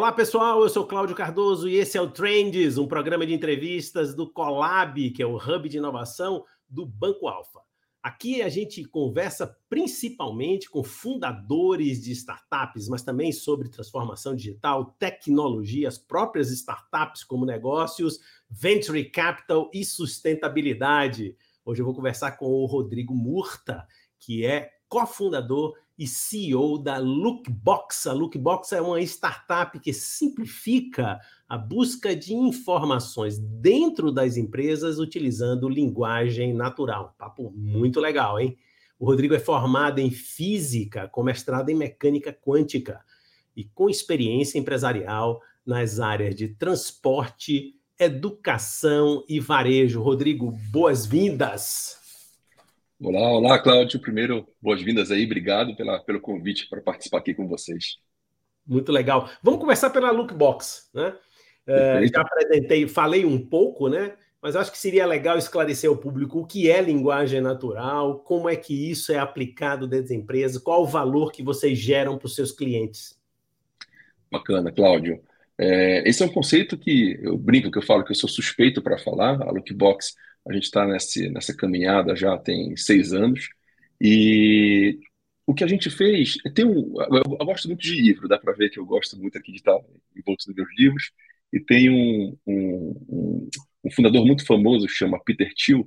Olá pessoal, eu sou Cláudio Cardoso e esse é o Trends, um programa de entrevistas do Collab, que é o hub de inovação do Banco Alfa. Aqui a gente conversa principalmente com fundadores de startups, mas também sobre transformação digital, tecnologia, as próprias startups como negócios, venture capital e sustentabilidade. Hoje eu vou conversar com o Rodrigo Murta, que é cofundador e CEO da Lookbox. A Lookbox é uma startup que simplifica a busca de informações dentro das empresas utilizando linguagem natural. Papo muito legal, hein? O Rodrigo é formado em física, com mestrado em mecânica quântica e com experiência empresarial nas áreas de transporte, educação e varejo. Rodrigo, boas-vindas! Olá, Cláudio. Primeiro, boas-vindas aí. Obrigado pelo convite para participar aqui com vocês. Muito legal. Vamos começar pela Lookbox, né? Já apresentei, falei um pouco, né? Mas acho que seria legal esclarecer ao público o que é linguagem natural, como é que isso é aplicado dentro das empresas, qual o valor que vocês geram para os seus clientes. Bacana, Cláudio. Esse é um conceito que eu brinco, que eu falo que eu sou suspeito para falar. A Lookbox, a gente está nessa caminhada já tem 6 anos, e o que a gente fez... Eu gosto muito de livro, dá para ver que eu gosto muito aqui de estar envolto nos meus livros, e tem um fundador muito famoso que chama Peter Thiel,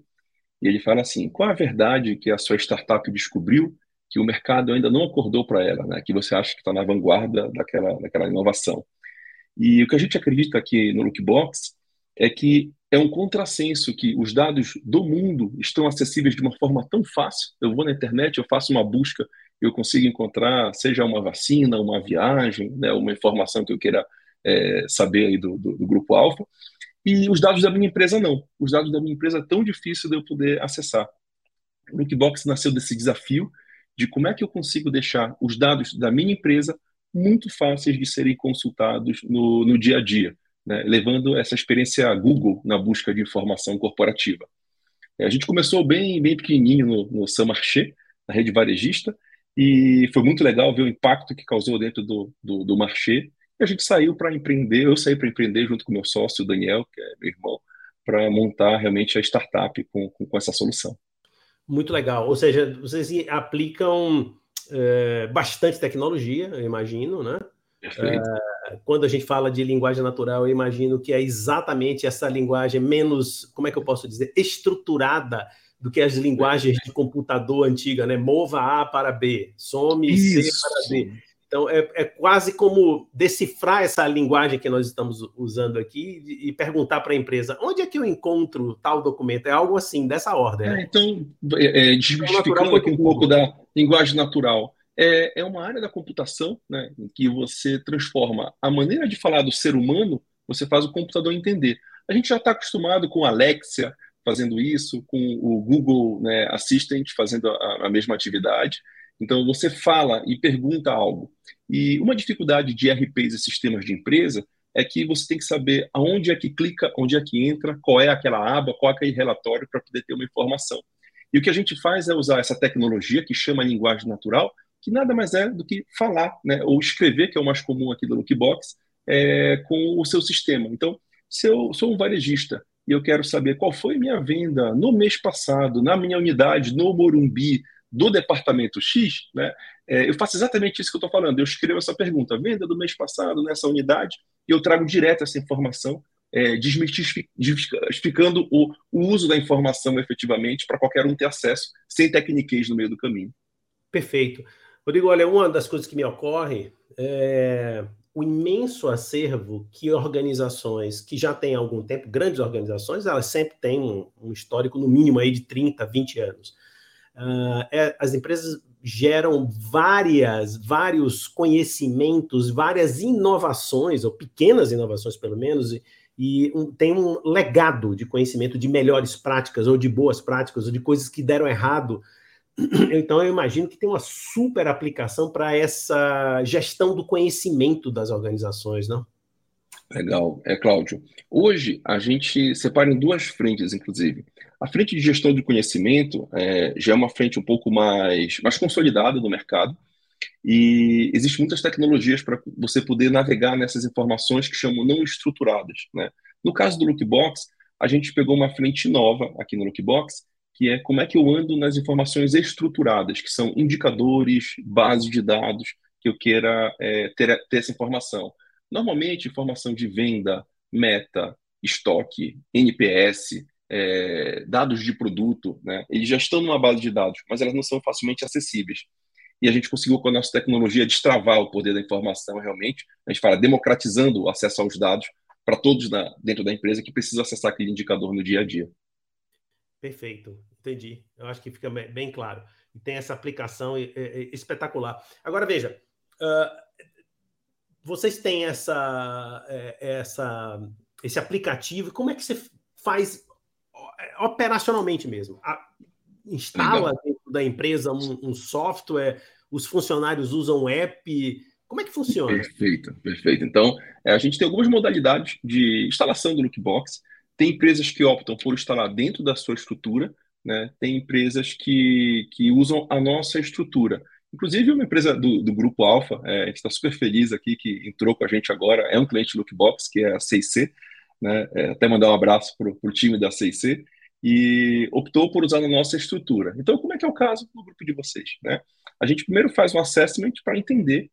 e ele fala assim: qual é a verdade que a sua startup descobriu que o mercado ainda não acordou para ela, né? Que você acha que está na vanguarda daquela inovação. E o que a gente acredita aqui no Lookbox é que é um contrassenso que os dados do mundo estão acessíveis de uma forma tão fácil. Eu vou na internet, eu faço uma busca, eu consigo encontrar, seja uma vacina, uma viagem, né, uma informação que eu queira saber aí do Grupo Alfa. E os dados da minha empresa não. Os dados da minha empresa é tão difícil de eu poder acessar. O Lookbox nasceu desse desafio de como é que eu consigo deixar os dados da minha empresa muito fáceis de serem consultados no dia a dia, né, levando essa experiência a Google na busca de informação corporativa. A gente começou bem pequenininho no Saint-Marché, na rede varejista, e foi muito legal ver o impacto que causou dentro do Marché. E a gente saiu para empreender, eu saí para empreender junto com meu sócio, Daniel, que é meu irmão, para montar realmente a startup com essa solução. Muito legal. Ou seja, vocês aplicam bastante tecnologia, eu imagino, né? Perfeito. Quando a gente fala de linguagem natural, eu imagino que é exatamente essa linguagem menos, como é que eu posso dizer, estruturada do que as linguagens de computador antiga, né? Mova A para B, some C para D. Então, é quase como decifrar essa linguagem que nós estamos usando aqui e perguntar para a empresa, onde é que eu encontro tal documento? É algo assim, dessa ordem. Né? Então, desmistificando aqui um pouco da linguagem natural, é uma área da computação, né, em que você transforma a maneira de falar do ser humano, você faz o computador entender. A gente já está acostumado com a Alexa fazendo isso, com o Google, né, Assistant fazendo a mesma atividade. Então, você fala e pergunta algo. E uma dificuldade de ERPs e sistemas de empresa é que você tem que saber aonde é que clica, onde é que entra, qual é aquela aba, qual é aquele relatório para poder ter uma informação. E o que a gente faz é usar essa tecnologia que chama linguagem natural, que nada mais é do que falar, né, ou escrever, que é o mais comum aqui do Lookbox, com o seu sistema. Então, se eu sou um varejista e eu quero saber qual foi minha venda no mês passado, na minha unidade, no Morumbi, do departamento X, né, eu faço exatamente isso que eu estou falando. Eu escrevo essa pergunta, venda do mês passado nessa unidade, e eu trago direto essa informação, desmistificando o uso da informação efetivamente para qualquer um ter acesso, sem tecniquez no meio do caminho. Perfeito. Rodrigo, olha, uma das coisas que me ocorre é o imenso acervo que organizações que já têm há algum tempo, grandes organizações, elas sempre têm um histórico no mínimo aí de 30, 20 anos. As empresas geram vários conhecimentos, várias inovações, ou pequenas inovações pelo menos, e tem um legado de conhecimento de melhores práticas, ou de boas práticas, ou de coisas que deram errado. Então, eu imagino que tem uma super aplicação para essa gestão do conhecimento das organizações, não? Legal, Cláudio. Hoje, a gente separa em 2 frentes, inclusive. A frente de gestão de conhecimento já é uma frente um pouco mais consolidada no mercado, E existem muitas tecnologias para você poder navegar nessas informações que chamam não estruturadas, né? No caso do Lookbox, a gente pegou uma frente nova aqui no Lookbox, que é como é que eu ando nas informações estruturadas, que são indicadores, bases de dados, que eu queira ter essa informação. Normalmente, informação de venda, meta, estoque, NPS, dados de produto, né? Eles já estão numa base de dados, mas elas não são facilmente acessíveis. E a gente conseguiu, com a nossa tecnologia, destravar o poder da informação realmente. A gente fala democratizando o acesso aos dados para todos dentro da empresa que precisam acessar aquele indicador no dia a dia. Perfeito, entendi. Eu acho que fica bem claro. E tem essa aplicação espetacular. Agora, veja, vocês têm esse aplicativo. Como é que você faz operacionalmente mesmo? Instala dentro da empresa um software, os funcionários usam um app, como é que funciona? Perfeito. Então, a gente tem algumas modalidades de instalação do Lookbox. Tem empresas que optam por instalar dentro da sua estrutura, né? Tem empresas que usam a nossa estrutura. Inclusive, uma empresa do Grupo Alfa, a gente está super feliz aqui que entrou com a gente agora, é um cliente do Lookbox, que é a C&C, né? Até mandar um abraço para o time da C&C, e optou por usar a nossa estrutura. Então, como é que é o caso do grupo de vocês, né? A gente primeiro faz um assessment para entender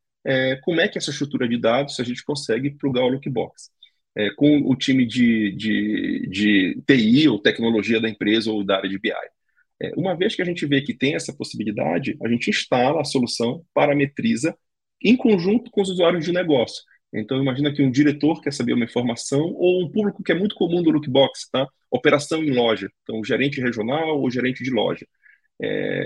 como é que essa estrutura de dados a gente consegue plugar o Lookbox. Com o time de TI ou tecnologia da empresa ou da área de BI. Uma vez que a gente vê que tem essa possibilidade, a gente instala a solução, parametriza, em conjunto com os usuários de negócio. Então, imagina que um diretor quer saber uma informação ou um público que é muito comum do Lookbox, tá? Operação em loja. Então, gerente regional ou gerente de loja.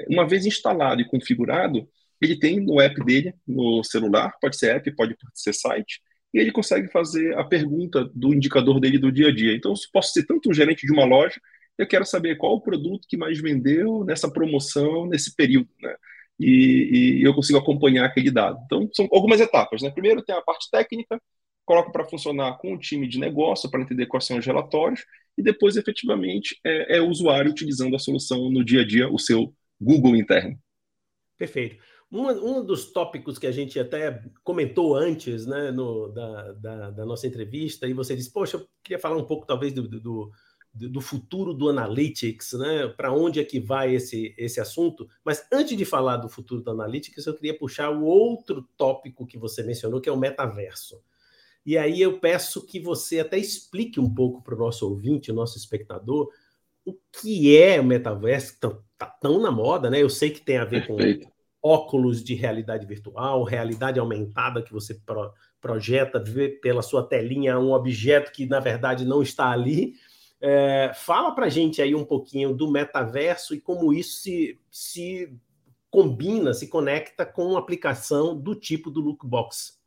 Uma vez instalado e configurado, ele tem no app dele, no celular, pode ser app, pode ser site, e ele consegue fazer a pergunta do indicador dele do dia a dia. Então, se posso ser tanto um gerente de uma loja, eu quero saber qual o produto que mais vendeu nessa promoção, nesse período, né? E eu consigo acompanhar aquele dado. Então, são algumas etapas, né? Primeiro, tem a parte técnica, coloco para funcionar com o time de negócio, para entender quais são os relatórios, e depois, efetivamente, é o usuário utilizando a solução no dia a dia, o seu Google interno. Perfeito. Um dos tópicos que a gente até comentou antes, né, da nossa entrevista, e você disse, poxa, eu queria falar um pouco talvez do futuro do Analytics, né, para onde é que vai esse assunto, mas antes de falar do futuro do Analytics, eu queria puxar o outro tópico que você mencionou, que é o metaverso. E aí eu peço que você até explique um pouco para o nosso ouvinte, o nosso espectador, o que é o metaverso, que está tão na moda, né? Eu sei que tem a ver com... Perfeito. Óculos de realidade virtual, realidade aumentada que você projeta, vê pela sua telinha um objeto que, na verdade, não está ali. Fala para a gente aí um pouquinho do metaverso e como isso se combina, se conecta com uma aplicação do tipo do Lookbox.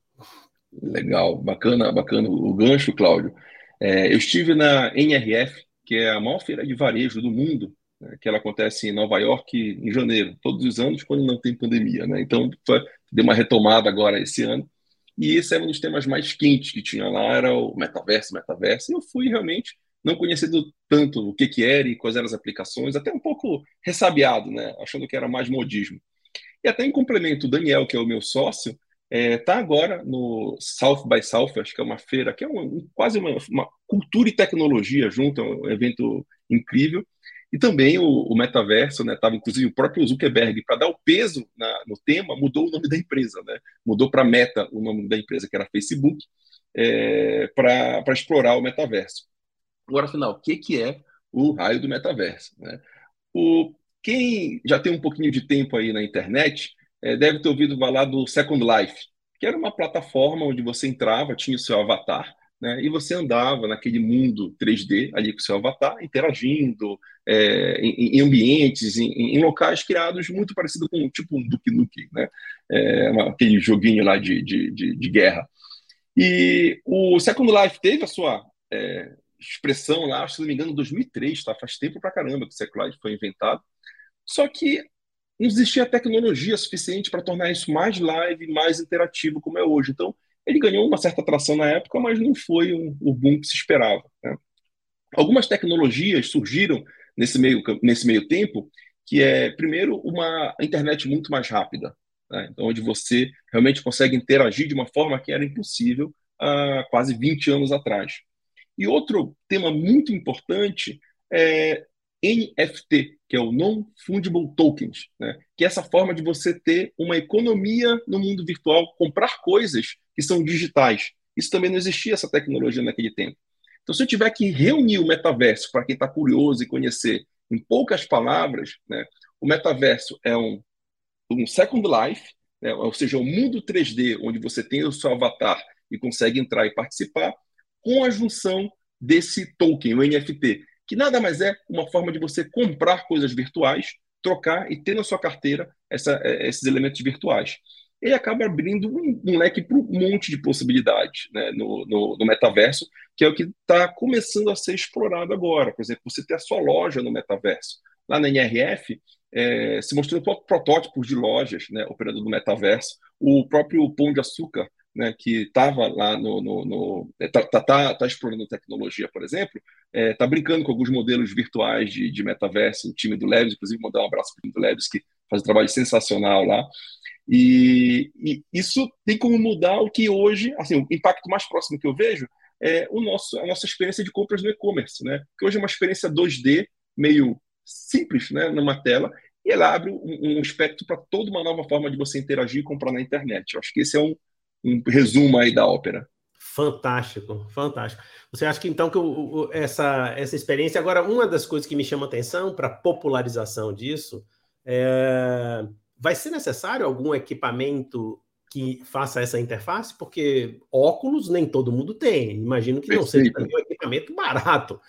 Legal, bacana o gancho, Cláudio. Eu estive na NRF, que é a maior feira de varejo do mundo, que ela acontece em Nova York em janeiro, todos os anos, quando não tem pandemia, né? Então, deu uma retomada agora esse ano, e esse era um dos temas mais quentes que tinha lá, era o metaverso, e eu fui realmente não conhecendo tanto o que era e quais eram as aplicações, até um pouco ressabiado, né? Achando que era mais modismo. E até em complemento, o Daniel, que é o meu sócio, está agora no South by South, acho que é uma feira, que é quase uma cultura e tecnologia junto, é um evento incrível. E também o metaverso, né, estava inclusive o próprio Zuckerberg, para dar o peso no tema, mudou o nome da empresa, né? Mudou para Meta o nome da empresa, que era Facebook, para explorar o metaverso. Agora, afinal, o que é o raio do metaverso, né? Quem já tem um pouquinho de tempo aí na internet deve ter ouvido falar do Second Life, que era uma plataforma onde você entrava, tinha o seu avatar, né, e você andava naquele mundo 3D ali com o seu avatar, interagindo em ambientes, em locais criados muito parecido com tipo um Duke Nuke, né, aquele joguinho lá de guerra. E o Second Life teve a sua expressão lá, se não me engano, em 2003, tá? Faz tempo pra caramba que o Second Life foi inventado, só que não existia tecnologia suficiente para tornar isso mais live, mais interativo como é hoje. Então, ele ganhou uma certa atração na época, mas não foi o boom que se esperava, né? Algumas tecnologias surgiram nesse meio tempo, que é, primeiro, uma internet muito mais rápida. né? Então, onde você realmente consegue interagir de uma forma que era impossível há quase 20 anos atrás. E outro tema muito importante é NFT, que é o Non-Fungible Tokens, né? Que é essa forma de você ter uma economia no mundo virtual, comprar coisas que são digitais. Isso também não existia, essa tecnologia, naquele tempo. Então, se eu tiver que reunir o metaverso, para quem está curioso e conhecer, em poucas palavras, né, o metaverso é um Second Life, né, ou seja, um mundo 3D, onde você tem o seu avatar e consegue entrar e participar, com a junção desse token, o NFT, que nada mais é uma forma de você comprar coisas virtuais, trocar e ter na sua carteira esses elementos virtuais. Ele acaba abrindo um leque para um monte de possibilidades, né, no metaverso, que é o que está começando a ser explorado agora. Por exemplo, você ter a sua loja no metaverso. Lá na NRF, se mostrou protótipos de lojas, né, operando no metaverso. O próprio Pão de Açúcar, né, que estava lá está explorando tecnologia, por exemplo, está brincando com alguns modelos virtuais de metaverso. O time do Leves, inclusive, mandar um abraço para o time do Leves, que faz um trabalho sensacional lá. E isso tem como mudar o que hoje, assim, o impacto mais próximo que eu vejo é a nossa experiência de compras no e-commerce, né? Que hoje é uma experiência 2D, meio simples, né, numa tela, e ela abre um espectro para toda uma nova forma de você interagir e comprar na internet. Eu acho que esse é um resumo aí da ópera. Fantástico, fantástico. Você acha que, então, que essa experiência... Agora, uma das coisas que me chama a atenção para a popularização disso é... Vai ser necessário algum equipamento que faça essa interface? Porque óculos nem todo mundo tem. Imagino que não seja um equipamento barato.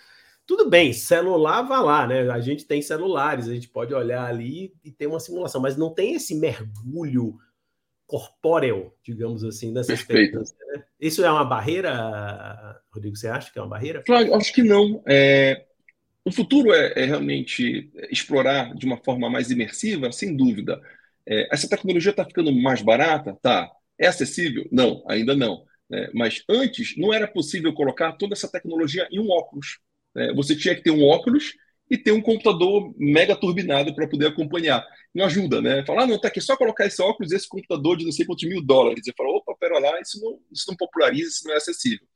Tudo bem, celular vai lá, né? A gente tem celulares, a gente pode olhar ali e ter uma simulação, mas não tem esse mergulho corpóreo, digamos assim, dessa experiência, né? Isso é uma barreira, Rodrigo? Você acha que é uma barreira? Claro, acho que não. O futuro é realmente explorar de uma forma mais imersiva, sem dúvida. Essa tecnologia está ficando mais barata? Tá. É acessível? Não, ainda não. Mas antes não era possível colocar toda essa tecnologia em um óculos. Você tinha que ter um óculos e ter um computador mega turbinado para poder acompanhar. Não ajuda, né? Falar, não, tá aqui, só colocar esse óculos e esse computador de não sei quantos $1000. Eu falo, opa, pera lá, isso não populariza, isso não é acessível.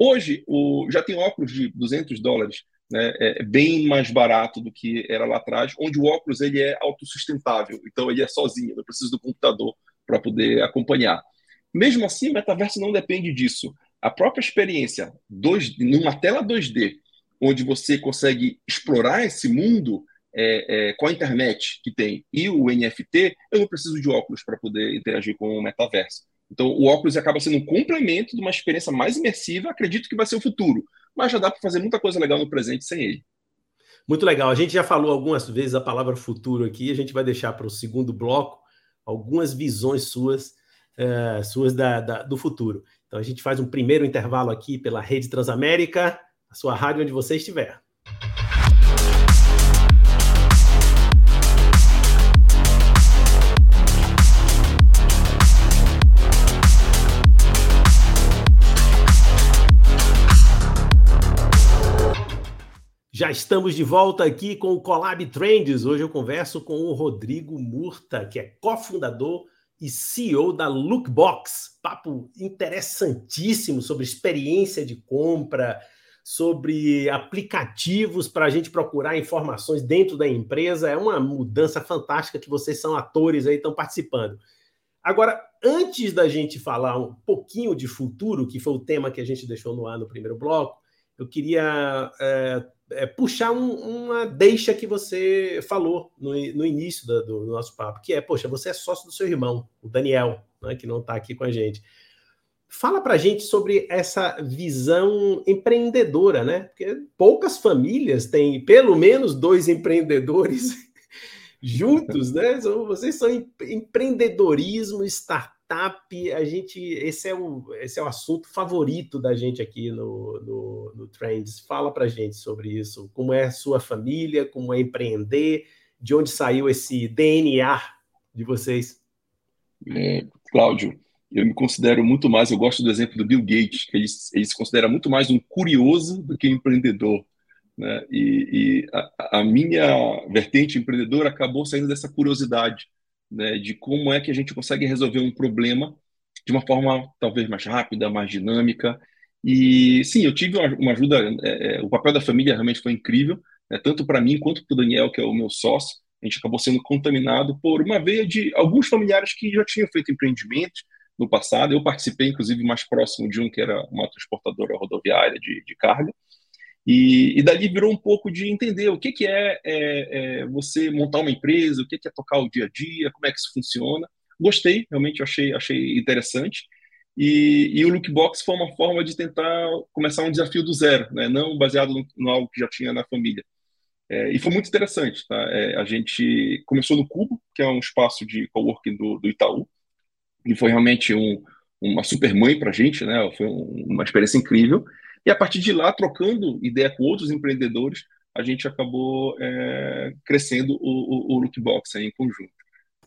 Hoje, já tem óculos de $200, né, bem mais barato do que era lá atrás, onde o óculos ele é autossustentável, então ele é sozinho, não precisa do computador para poder acompanhar. Mesmo assim, o metaverso não depende disso. A própria experiência numa tela 2D, onde você consegue explorar esse mundo com a internet que tem e o NFT, eu não preciso de óculos para poder interagir com o metaverso. Então, o óculos acaba sendo um complemento de uma experiência mais imersiva, acredito que vai ser o futuro, mas já dá para fazer muita coisa legal no presente sem ele. Muito legal. A gente já falou algumas vezes a palavra futuro aqui, a gente vai deixar para o segundo bloco algumas visões suas do futuro. Então, a gente faz um primeiro intervalo aqui pela Rede Transamérica, a sua rádio onde você estiver. Já estamos de volta aqui com o Collab Trends. Hoje eu converso com o Rodrigo Murta, que é cofundador e CEO da Lookbox. Papo interessantíssimo sobre experiência de compra, sobre aplicativos para a gente procurar informações dentro da empresa. É uma mudança fantástica que vocês são atores aí, estão participando. Agora, antes da gente falar um pouquinho de futuro, que foi o tema que a gente deixou no ar no primeiro bloco, eu queria... puxar uma deixa que você falou no início do nosso papo, que é, poxa, você é sócio do seu irmão, o Daniel, né, que não está aqui com a gente. Fala para a gente sobre essa visão empreendedora, né? Porque poucas famílias têm pelo menos 2 empreendedores juntos, né? Vocês são empreendedorismo, startup, a gente, esse é o assunto favorito da gente aqui no Trends. Fala pra gente sobre isso, como é a sua família, como é empreender, de onde saiu esse DNA de vocês? Cláudio, eu me considero muito mais, eu gosto do exemplo do Bill Gates, que ele se considera muito mais um curioso do que um empreendedor, né? E a minha vertente empreendedora acabou saindo dessa curiosidade, né, de como é que a gente consegue resolver um problema de uma forma talvez mais rápida, mais dinâmica. E sim, eu tive uma ajuda, o papel da família realmente foi incrível, né, tanto para mim quanto para o Daniel, que é o meu sócio. A gente acabou sendo contaminado por uma veia de alguns familiares que já tinham feito empreendimentos no passado. Eu participei, inclusive, mais próximo de um que era uma transportadora rodoviária de carga. E dali virou um pouco de entender o que é você montar uma empresa, o que é tocar o dia a dia, como é que isso funciona. Gostei, realmente achei interessante. E o Lookbox foi uma forma de tentar começar um desafio do zero, né? Não baseado no algo que já tinha na família. E foi muito interessante, tá? A gente começou no Cubo, que é um espaço de coworking do Itaú, e foi realmente uma super mãe para a gente, né? Foi uma experiência incrível. E a partir de lá, trocando ideia com outros empreendedores, a gente acabou crescendo o Lookbox aí em conjunto.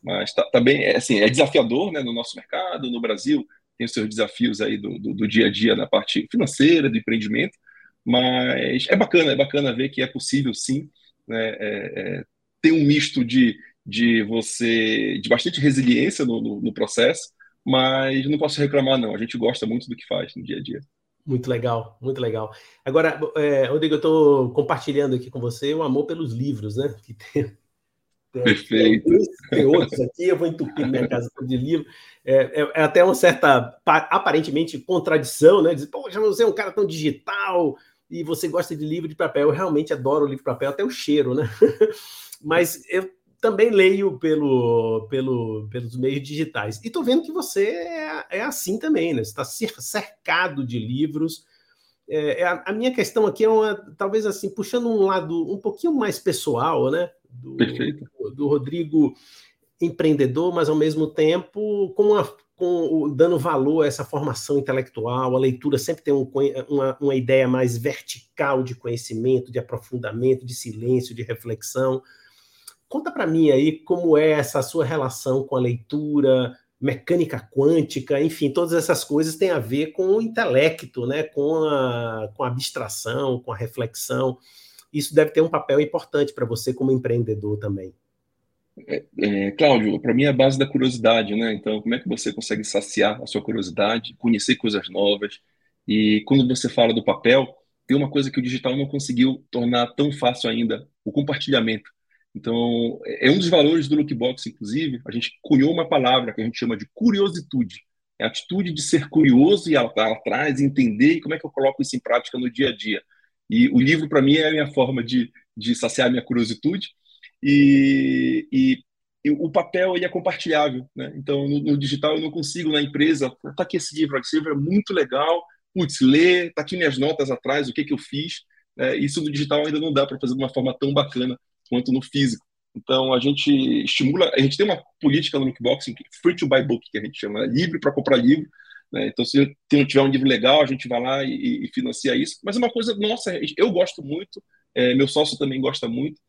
Mas tá bem, assim, é desafiador, né? No nosso mercado, no Brasil, tem os seus desafios aí do dia a dia na parte financeira, do empreendimento. Mas é bacana ver que é possível, sim, né, ter um misto de bastante resiliência no processo, mas não posso reclamar, não. A gente gosta muito do que faz no dia a dia. Muito legal, muito legal. Agora, Rodrigo, eu estou compartilhando aqui com você o amor pelos livros, né? Que tem, perfeito. Tem outros aqui, eu vou entupir minha casa de livro. É até uma certa, aparentemente, contradição, né? Dizer, poxa, você é um cara tão digital e você gosta de livro de papel. Eu realmente adoro livro de papel, até o cheiro, né? Mas eu também leio pelos meios digitais. E estou vendo que você é assim também, né? Você está cercado de livros. A minha questão aqui é talvez assim, puxando um lado um pouquinho mais pessoal, né? Do Rodrigo empreendedor, mas ao mesmo tempo dando valor a essa formação intelectual. A leitura sempre tem uma ideia mais vertical de conhecimento, de aprofundamento, de silêncio, de reflexão. Conta para mim aí como é essa sua relação com a leitura, mecânica quântica, enfim, todas essas coisas têm a ver com o intelecto, né? Com a abstração, com a reflexão. Isso deve ter um papel importante para você como empreendedor também. Cláudio, para mim é a base da curiosidade, né? Então, como é que você consegue saciar a sua curiosidade, conhecer coisas novas? E quando você fala do papel, tem uma coisa que o digital não conseguiu tornar tão fácil ainda, o compartilhamento. Então, é um dos valores do Lookbox, inclusive, a gente cunhou uma palavra que a gente chama de curiositude. É a atitude de ser curioso e ir atrás, entender como é que eu coloco isso em prática no dia a dia. E o livro, para mim, é a minha forma de saciar a minha curiosidade. E o papel ele é compartilhável, né? Então, no digital, eu não consigo, na empresa, tá aqui esse livro é muito legal, putz, lê, tá aqui minhas notas atrás, o que eu fiz. Isso no digital ainda não dá para fazer de uma forma tão bacana quanto no físico. Então, a gente tem uma política no Lookbox, free to buy book, que a gente chama, né? Livre para comprar livro. Então, se eu tiver um livro legal, a gente vai lá e financia isso. Mas é uma coisa, nossa, eu gosto muito, meu sócio também gosta muito,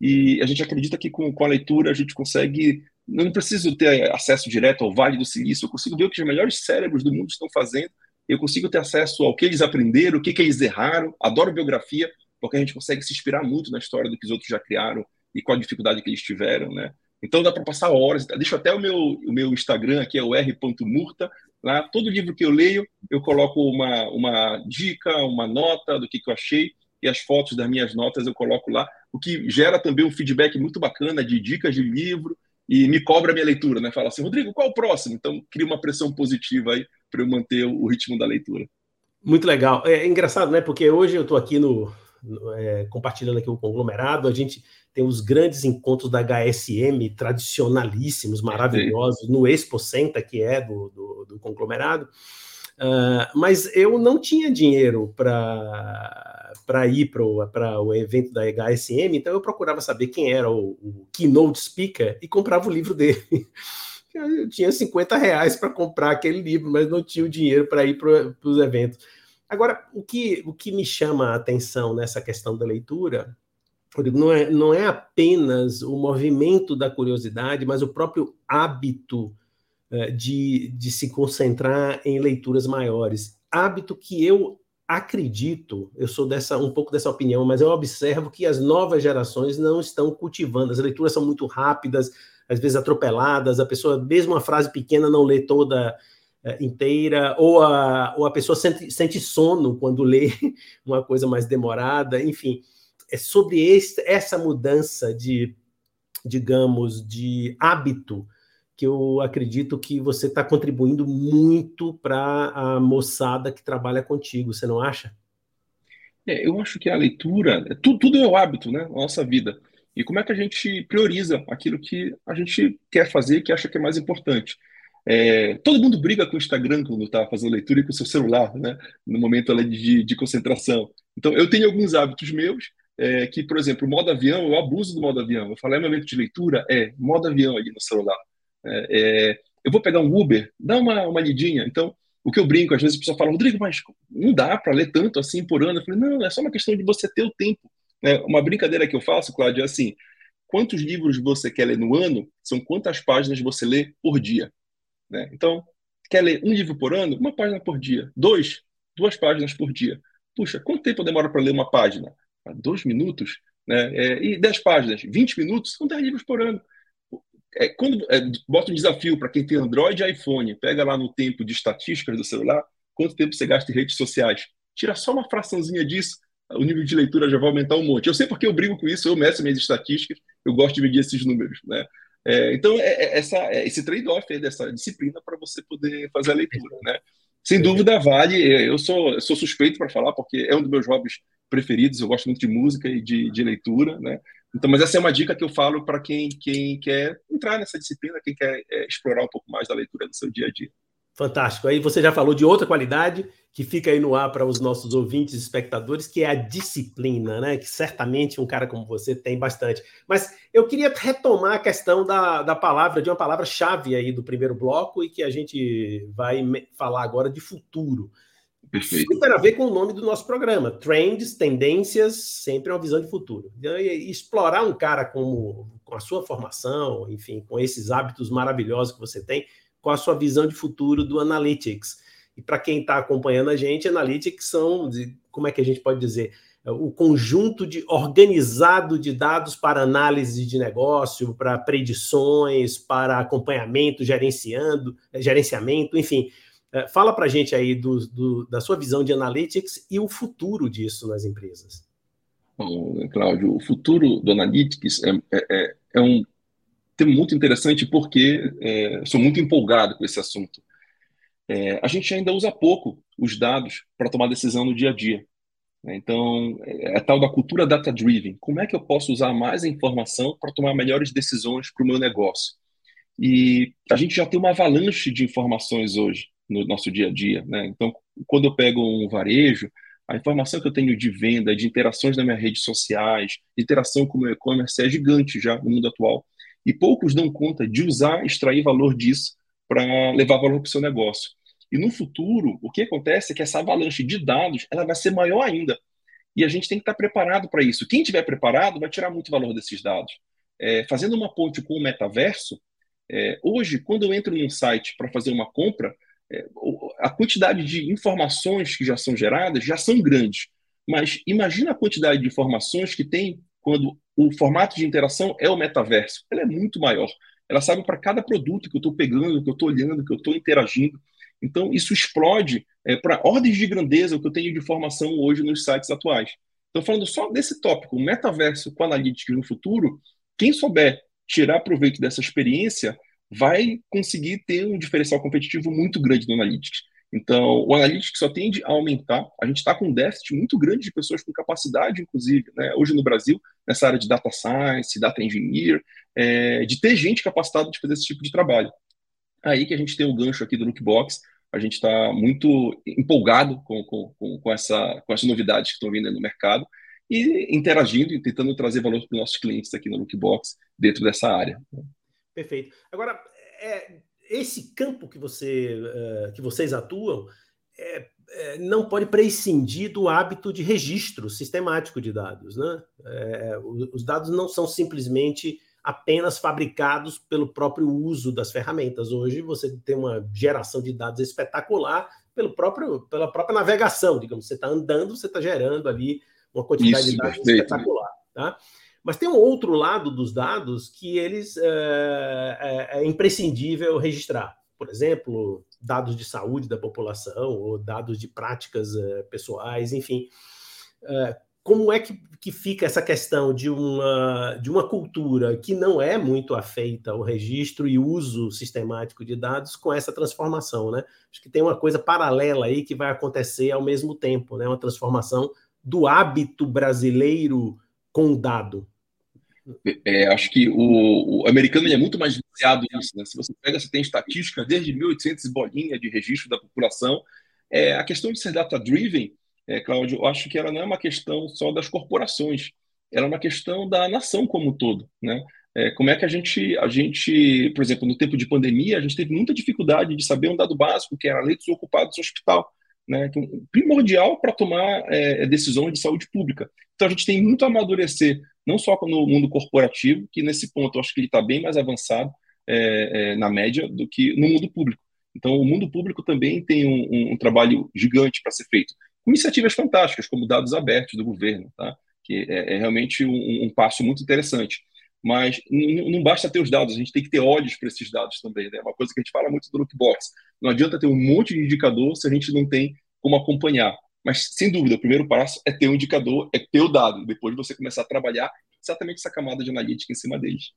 e a gente acredita que com a leitura a gente consegue, não preciso ter acesso direto ao Vale do Silício, eu consigo ver o que os melhores cérebros do mundo estão fazendo, eu consigo ter acesso ao que eles aprenderam, o que eles erraram, adoro biografia, porque a gente consegue se inspirar muito na história do que os outros já criaram e qual a dificuldade que eles tiveram, né? Então dá para passar horas, deixo até o meu Instagram aqui, é o r.murta, lá todo livro que eu leio, eu coloco uma dica, uma nota do que eu achei, e as fotos das minhas notas eu coloco lá, o que gera também um feedback muito bacana de dicas de livro, e me cobra a minha leitura, né? Fala assim, Rodrigo, qual o próximo? Então cria uma pressão positiva aí para eu manter o ritmo da leitura. Muito legal, é engraçado, né? Porque hoje eu estou aqui compartilhando aqui o conglomerado, a gente tem os grandes encontros da HSM tradicionalíssimos, maravilhosos, no Expo Center, que é do conglomerado, mas eu não tinha dinheiro para ir para o evento da HSM, então eu procurava saber quem era o keynote speaker e comprava o livro dele. Eu tinha R$50 para comprar aquele livro, mas não tinha o dinheiro para ir para os eventos. Agora, o que me chama a atenção nessa questão da leitura, Rodrigo, não é apenas o movimento da curiosidade, mas o próprio hábito de se concentrar em leituras maiores. Hábito que eu acredito, eu sou um pouco dessa opinião, mas eu observo que as novas gerações não estão cultivando. As leituras são muito rápidas, às vezes atropeladas, a pessoa, mesmo uma frase pequena, não lê toda inteira, ou a pessoa sente sono quando lê uma coisa mais demorada, enfim. É sobre essa mudança de, digamos, de hábito, que eu acredito que você está contribuindo muito para a moçada que trabalha contigo, você não acha? Eu acho que a leitura, tudo é o hábito, né? Nossa vida. E como é que a gente prioriza aquilo que a gente quer fazer, que acha que é mais importante? Todo mundo briga com o Instagram quando está fazendo leitura e com o seu celular, né? No momento de concentração. Então, eu tenho alguns hábitos meus, que, por exemplo, o modo avião, eu abuso do modo avião. Eu falo, momento de leitura? Modo avião ali no celular. Eu vou pegar um Uber, dá uma lidinha. Então, o que eu brinco, às vezes a pessoa fala, Rodrigo, mas não dá para ler tanto assim por ano. Eu falei, não, é só uma questão de você ter o tempo. Uma brincadeira que eu faço, Cláudio, é assim, quantos livros você quer ler no ano são quantas páginas você lê por dia. Então, quer ler um livro por ano? Uma página por dia. Duas páginas por dia. Puxa, quanto tempo eu demoro para ler uma página? 2 minutos? E 10 páginas? 20 minutos? São 10 livros por ano. Bota um desafio para quem tem Android e iPhone, pega lá no tempo de estatísticas do celular, quanto tempo você gasta em redes sociais. Tira só uma fraçãozinha disso, o nível de leitura já vai aumentar um monte. Eu sei porque eu brigo com isso, eu meço minhas estatísticas, eu gosto de medir esses números. Então, esse trade-off aí dessa disciplina para você poder fazer a leitura. Sem dúvida, vale. Eu sou suspeito para falar, porque é um dos meus hobbies preferidos, eu gosto muito de música e de leitura, Então, mas essa é uma dica que eu falo para quem quer entrar nessa disciplina, quem quer explorar um pouco mais da leitura do seu dia a dia. Fantástico. Aí você já falou de outra qualidade que fica aí no ar para os nossos ouvintes e espectadores, que é a disciplina, Que certamente um cara como você tem bastante. Mas eu queria retomar a questão da palavra, de uma palavra-chave aí do primeiro bloco e que a gente vai falar agora de futuro. Perfeito. Super a ver com o nome do nosso programa, Trends, Tendências, sempre é uma visão de futuro. E explorar um cara com a sua formação, enfim, com esses hábitos maravilhosos que você tem, com a sua visão de futuro do Analytics. E para quem está acompanhando a gente, Analytics são, como é que a gente pode dizer, o conjunto de organizado de dados para análise de negócio, para predições, para acompanhamento, gerenciamento, enfim... Fala para a gente aí da sua visão de Analytics e o futuro disso nas empresas. Bom, Cláudio, o futuro do Analytics é um tema muito interessante porque sou muito empolgado com esse assunto. A gente ainda usa pouco os dados para tomar decisão no dia a dia. Então, é a tal da cultura data-driven. Como é que eu posso usar mais a informação para tomar melhores decisões para o meu negócio? E a gente já tem uma avalanche de informações hoje no nosso dia a dia, Então, quando eu pego um varejo, a informação que eu tenho de venda, de interações nas minhas redes sociais, de interação com o meu e-commerce é gigante já no mundo atual. E poucos dão conta de usar, extrair valor disso para levar valor para o seu negócio. E no futuro, o que acontece é que essa avalanche de dados ela vai ser maior ainda. E a gente tem que estar preparado para isso. Quem estiver preparado vai tirar muito valor desses dados. Fazendo uma ponte com o metaverso, hoje, quando eu entro num site para fazer uma compra, a quantidade de informações que já são geradas já são grandes, mas imagina a quantidade de informações que tem quando o formato de interação é o metaverso. Ela é muito maior. Ela sabe para cada produto que eu estou pegando, que eu estou olhando, que eu estou interagindo. Então, isso explode para ordens de grandeza o que eu tenho de informação hoje nos sites atuais. Então, falando só desse tópico, o metaverso com analytics no futuro, quem souber tirar proveito dessa experiência vai conseguir ter um diferencial competitivo muito grande no Analytics. Então, o Analytics só tende a aumentar. A gente está com um déficit muito grande de pessoas com capacidade, inclusive, hoje no Brasil, nessa área de Data Science, Data Engineer, de ter gente capacitada de fazer esse tipo de trabalho. Aí que a gente tem o gancho aqui do Lookbox. A gente está muito empolgado com essas novidades que estão vindo no mercado e interagindo e tentando trazer valor para os nossos clientes aqui no Lookbox dentro dessa área. Perfeito. Agora, esse campo que vocês atuam não pode prescindir do hábito de registro sistemático de dados. Os dados não são simplesmente apenas fabricados pelo próprio uso das ferramentas. Hoje você tem uma geração de dados espetacular pela própria navegação. Digamos, você está andando, você está gerando ali uma quantidade de dados espetacular. Tá? Mas tem um outro lado dos dados que eles é imprescindível registrar. Por exemplo, dados de saúde da população ou dados de práticas pessoais, enfim. Como é que fica essa questão de uma cultura que não é muito afeita ao registro e uso sistemático de dados com essa transformação, né? Acho que tem uma coisa paralela aí que vai acontecer ao mesmo tempo, né? Uma transformação do hábito brasileiro com dado. Acho que o americano é muito mais viciado nisso, né? Se você pega, você tem estatística desde 1800 e bolinha de registro da população. A questão de ser data-driven, Cláudio, eu acho que ela não é uma questão só das corporações, ela é uma questão da nação como um todo, né? Como é que a gente, por exemplo, no tempo de pandemia, a gente teve muita dificuldade de saber um dado básico, que era a leito ocupado do hospital, né? Então, primordial para tomar decisões de saúde pública. Então, a gente tem muito a amadurecer, não só no mundo corporativo, que nesse ponto eu acho que ele está bem mais avançado na média do que no mundo público. Então, o mundo público também tem um trabalho gigante para ser feito, com iniciativas fantásticas, como dados abertos do governo, tá? Que é realmente um passo muito interessante. Mas não basta ter os dados, a gente tem que ter olhos para esses dados também, né? É uma coisa que a gente fala muito do Lookbox. Não adianta ter um monte de indicador se a gente não tem como acompanhar. Mas, sem dúvida, o primeiro passo é ter um indicador, é ter o dado. Depois você começar a trabalhar exatamente essa camada de analítica em cima deles.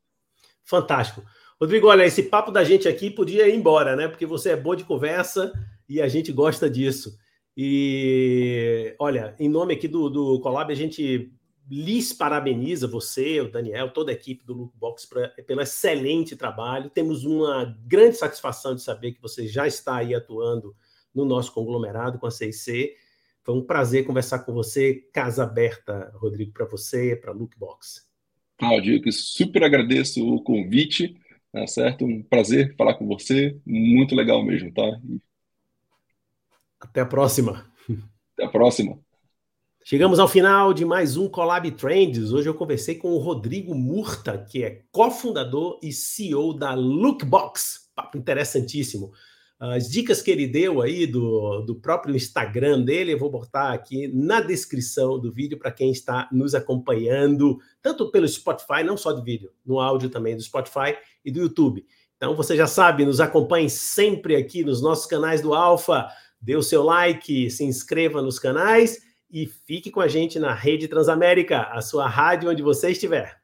Fantástico. Rodrigo, olha, esse papo da gente aqui podia ir embora, né? Porque você é bom de conversa e a gente gosta disso. E, olha, em nome aqui do Collab, a gente lhes parabeniza, você, o Daniel, toda a equipe do Lookbox pelo excelente trabalho. Temos uma grande satisfação de saber que você já está aí atuando no nosso conglomerado com a C&C. Foi um prazer conversar com você. Casa aberta, Rodrigo, para você, para a Lookbox. Cláudio, eu super agradeço o convite, tá certo? Um prazer falar com você. Muito legal mesmo, tá? Até a próxima. Até a próxima. Chegamos ao final de mais um Collab Trends. Hoje eu conversei com o Rodrigo Murta, que é cofundador e CEO da Lookbox. Papo interessantíssimo. As dicas que ele deu aí do próprio Instagram dele, eu vou botar aqui na descrição do vídeo para quem está nos acompanhando, tanto pelo Spotify, não só do vídeo, no áudio também do Spotify e do YouTube. Então você já sabe, nos acompanhe sempre aqui nos nossos canais do Alfa. Dê o seu like, se inscreva nos canais e fique com a gente na Rede Transamérica, a sua rádio onde você estiver.